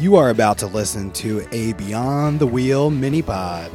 You are about to listen to a Beyond the Wheel mini-pod.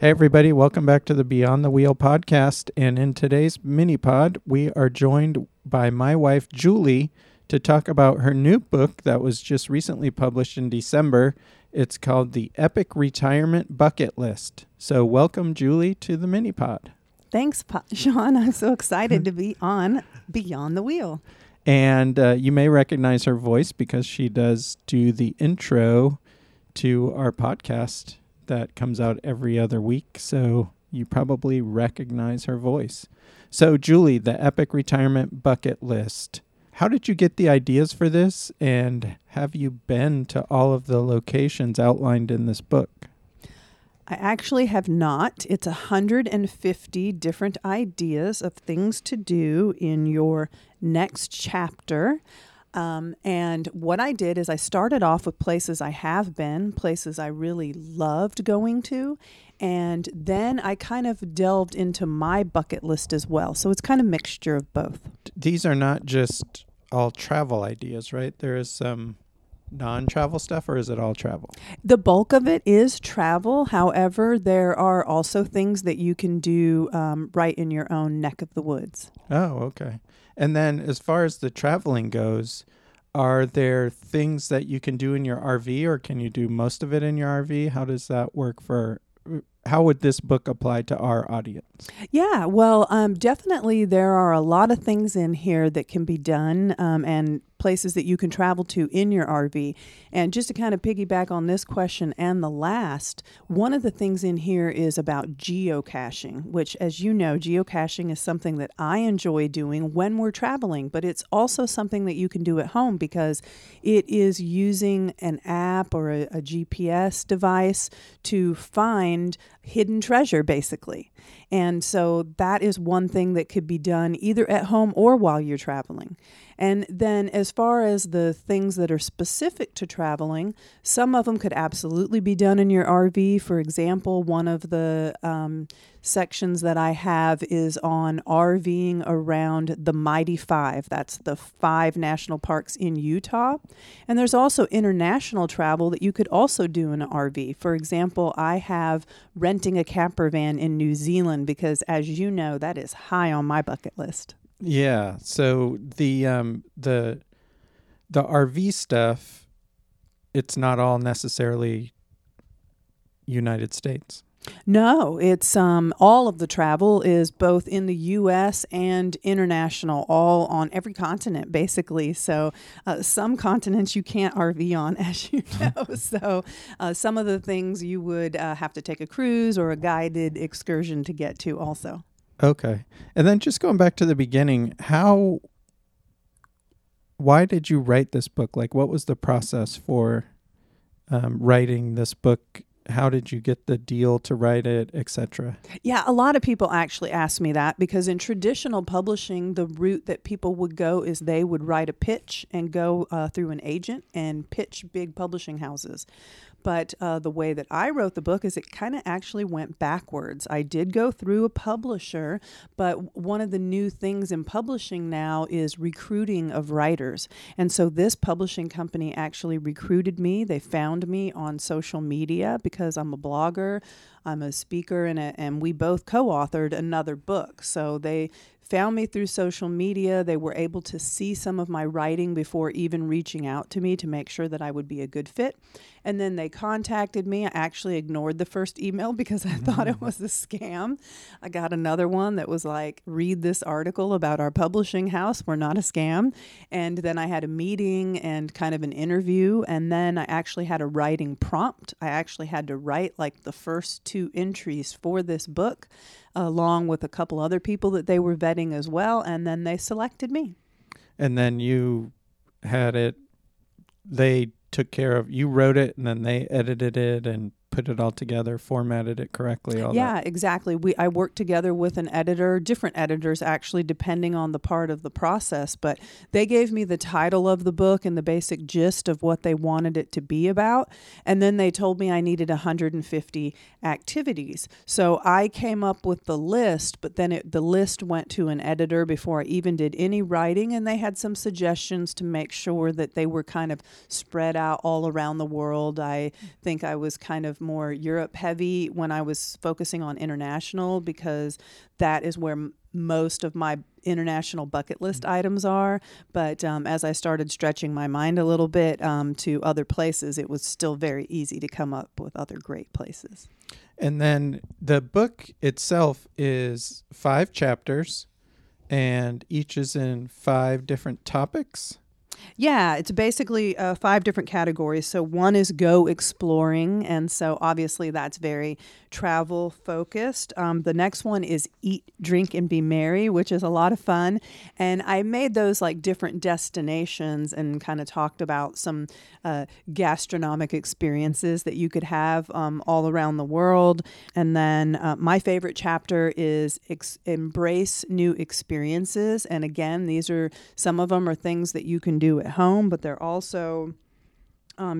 Hey everybody, welcome back to the Beyond the Wheel podcast. And in today's mini-pod, we are joined by my wife, Julie, to talk about her new book that was just recently published in December. It's called The Epic Retirement Bucket List. So welcome, Julie, to the mini-pod. Thanks, Sean. I'm so excited to be on Beyond the Wheel. And you may recognize her voice because she does do the intro to our podcast that comes out every other week. So you probably recognize her voice. So, Julie, the Epic Retirement Bucket List. How did you get the ideas for this? And have you been to all of the locations outlined in this book? I actually have not. It's 150 different ideas of things to do in your next chapter. And what I did is I started off with places I have been, places I really loved going to. And then I kind of delved into my bucket list as well. So it's kind of a mixture of both. These are not just all travel ideas, right? There is some non-travel stuff, or is it all travel? The bulk of it is travel. However, there are also things that you can do right in your own neck of the woods. Oh, okay. And then as far as the traveling goes, are there things that you can do in your RV, or can you do most of it in your RV? How does that work for... How would this book apply to our audience? Yeah, well, definitely there are a lot of things in here that can be done and places that you can travel to in your RV. And just to kind of piggyback on this question and the last, one of the things in here is about geocaching, which, as you know, geocaching is something that I enjoy doing when we're traveling, but it's also something that you can do at home because it is using an app or a GPS device to find hidden treasure, basically. And so that is one thing that could be done either at home or while you're traveling. And then as far as the things that are specific to traveling, some of them could absolutely be done in your RV. For example, one of the sections that I have is on RVing around the Mighty Five. That's the 5 national parks in Utah. And there's also international travel that you could also do in an RV. For example, I have renting a camper van in New Zealand because, as you know, that is high on my bucket list. Yeah. So the RV stuff, it's not all necessarily United States. No, it's all of the travel is both in the U.S. and international, all on every continent, basically. So some continents you can't RV on, as you know. So some of the things you would have to take a cruise or a guided excursion to get to also. Okay. And then just going back to the beginning, why did you write this book? Like, what was the process for writing this book how did you get the deal to write it, etc.? Yeah, a lot of people actually ask me that, because in traditional publishing, the route that people would go is they would write a pitch and go through an agent and pitch big publishing houses. But the way that I wrote the book is it kind of actually went backwards. I did go through a publisher, but one of the new things in publishing now is recruiting of writers. And so this publishing company actually recruited me. They found me on social media because I'm a blogger, I'm a speaker, and we both co-authored another book. So they found me through social media. They were able to see some of my writing before even reaching out to me to make sure that I would be a good fit. And then they contacted me. I actually ignored the first email because I thought it was a scam. I got another one that was like, read this article about our publishing house. We're not a scam. And then I had a meeting and kind of an interview. And then I actually had a writing prompt. I actually had to write like the first 2 entries for this book, along with a couple other people that they were vetting as well. And then they selected me. And then you had it, they took care of, you wrote it and then they edited it and put it all together, formatted it correctly. Exactly. I worked together with an editor, different editors actually, depending on the part of the process, but they gave me the title of the book and the basic gist of what they wanted it to be about. And then they told me I needed 150 activities. So I came up with the list, but then the list went to an editor before I even did any writing. And they had some suggestions to make sure that they were kind of spread out all around the world. I think I was kind of more Europe heavy when I was focusing on international, because that is where most of my international bucket list items are. But as I started stretching my mind a little bit to other places, it was still very easy to come up with other great places. And then the book itself is 5 chapters, and each is in 5 different topics. Yeah, it's basically 5 different categories. So one is go exploring. And so obviously that's very travel focused. The next one is eat, drink, and be merry, which is a lot of fun. And I made those like different destinations and kind of talked about some gastronomic experiences that you could have all around the world. And then my favorite chapter is embrace new experiences. And again, these are, some of them are things that you can do at home, but they're also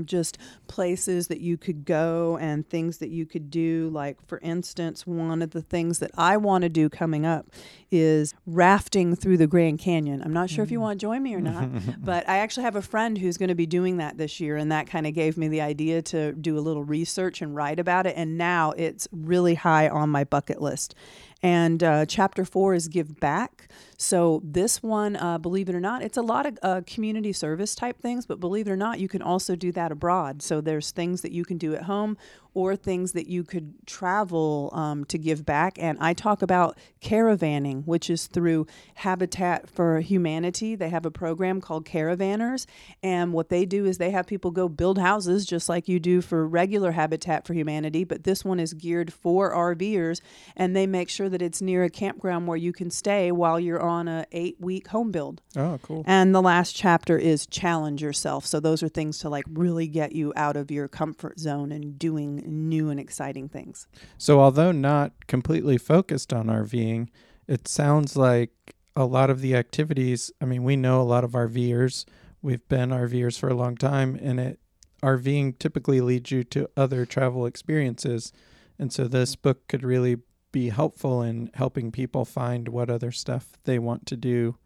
just places that you could go and things that you could do. Like, for instance, one of the things that I want to do coming up is rafting through the Grand Canyon. I'm not sure if you want to join me or not, but I actually have a friend who's going to be doing that this year, and that kind of gave me the idea to do a little research and write about it, and now it's really high on my bucket list. And chapter 4 is give back. So this one, believe it or not, it's a lot of community service type things, but believe it or not, you can also do that abroad. So there's things that you can do at home or things that you could travel to give back. And I talk about caravanning, which is through Habitat for Humanity. They have a program called Caravanners. And what they do is they have people go build houses just like you do for regular Habitat for Humanity. But this one is geared for RVers. And they make sure that it's near a campground where you can stay while you're on a 8-week home build. Oh, cool. And the last chapter is challenge yourself. So those are things to like really get you out of your comfort zone and doing new and exciting things. So although not completely focused on RVing, it sounds like a lot of the activities, I mean, we know a lot of RVers, we've been RVers for a long time, and RVing typically leads you to other travel experiences. And so this book could really be helpful in helping people find what other stuff they want to do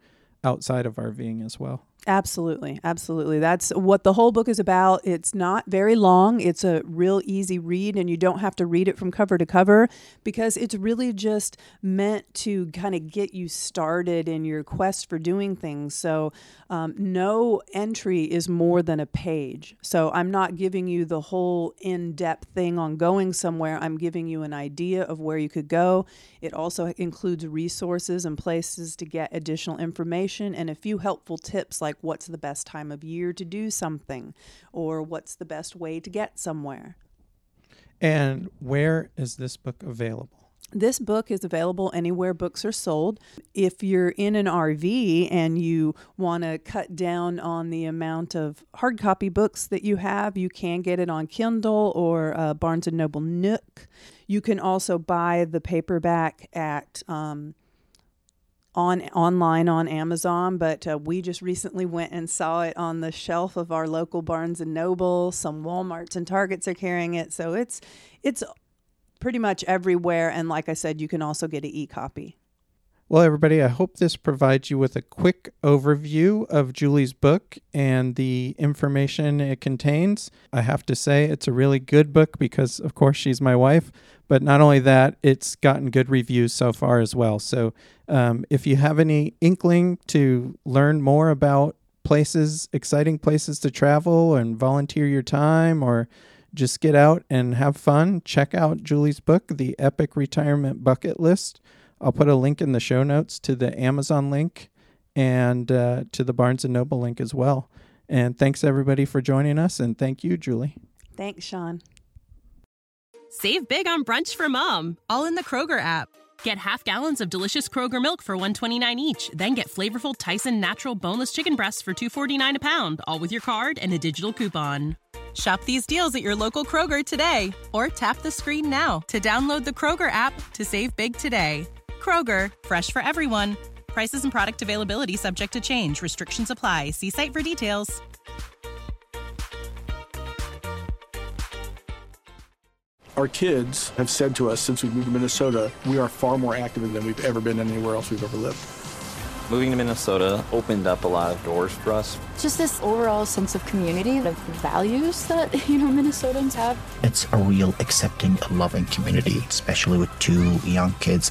outside of RVing as well. Absolutely. Absolutely. That's what the whole book is about. It's not very long. It's a real easy read, and you don't have to read it from cover to cover, because it's really just meant to kind of get you started in your quest for doing things. So no entry is more than a page. So I'm not giving you the whole in-depth thing on going somewhere. I'm giving you an idea of where you could go. It also includes resources and places to get additional information and a few helpful tips, like what's the best time of year to do something, or what's the best way to get somewhere. And where is this book available? This book is available anywhere books are sold. If you're in an RV and you want to cut down on the amount of hard copy books that you have, you can get it on Kindle or Barnes & Noble Nook. You can also buy the paperback at online on Amazon, but we just recently went and saw it on the shelf of our local Barnes & Noble. Some Walmarts and Targets are carrying it, so it's pretty much everywhere. And like I said, you can also get an e-copy. Well, everybody, I hope this provides you with a quick overview of Julie's book and the information it contains. I have to say it's a really good book because, of course, she's my wife. But not only that, it's gotten good reviews so far as well. So if you have any inkling to learn more about places, exciting places to travel and volunteer your time or just get out and have fun, check out Julie's book, The Epic Retirement Bucket List. I'll put a link in the show notes to the Amazon link and to the Barnes & Noble link as well. And thanks, everybody, for joining us. And thank you, Julie. Thanks, Sean. Save big on brunch for mom, all in the Kroger app. Get half gallons of delicious Kroger milk for $1.29 each. Then get flavorful Tyson Natural Boneless Chicken Breasts for $2.49 a pound, all with your card and a digital coupon. Shop these deals at your local Kroger today, or tap the screen now to download the Kroger app to save big today. Kroger, fresh for everyone. Prices and product availability subject to change. Restrictions apply. See site for details. Our kids have said to us since we moved to Minnesota, we are far more active than we've ever been anywhere else we've ever lived. Moving to Minnesota opened up a lot of doors for us. Just this overall sense of community, of values that, Minnesotans have. It's a real accepting, loving community, especially with two young kids.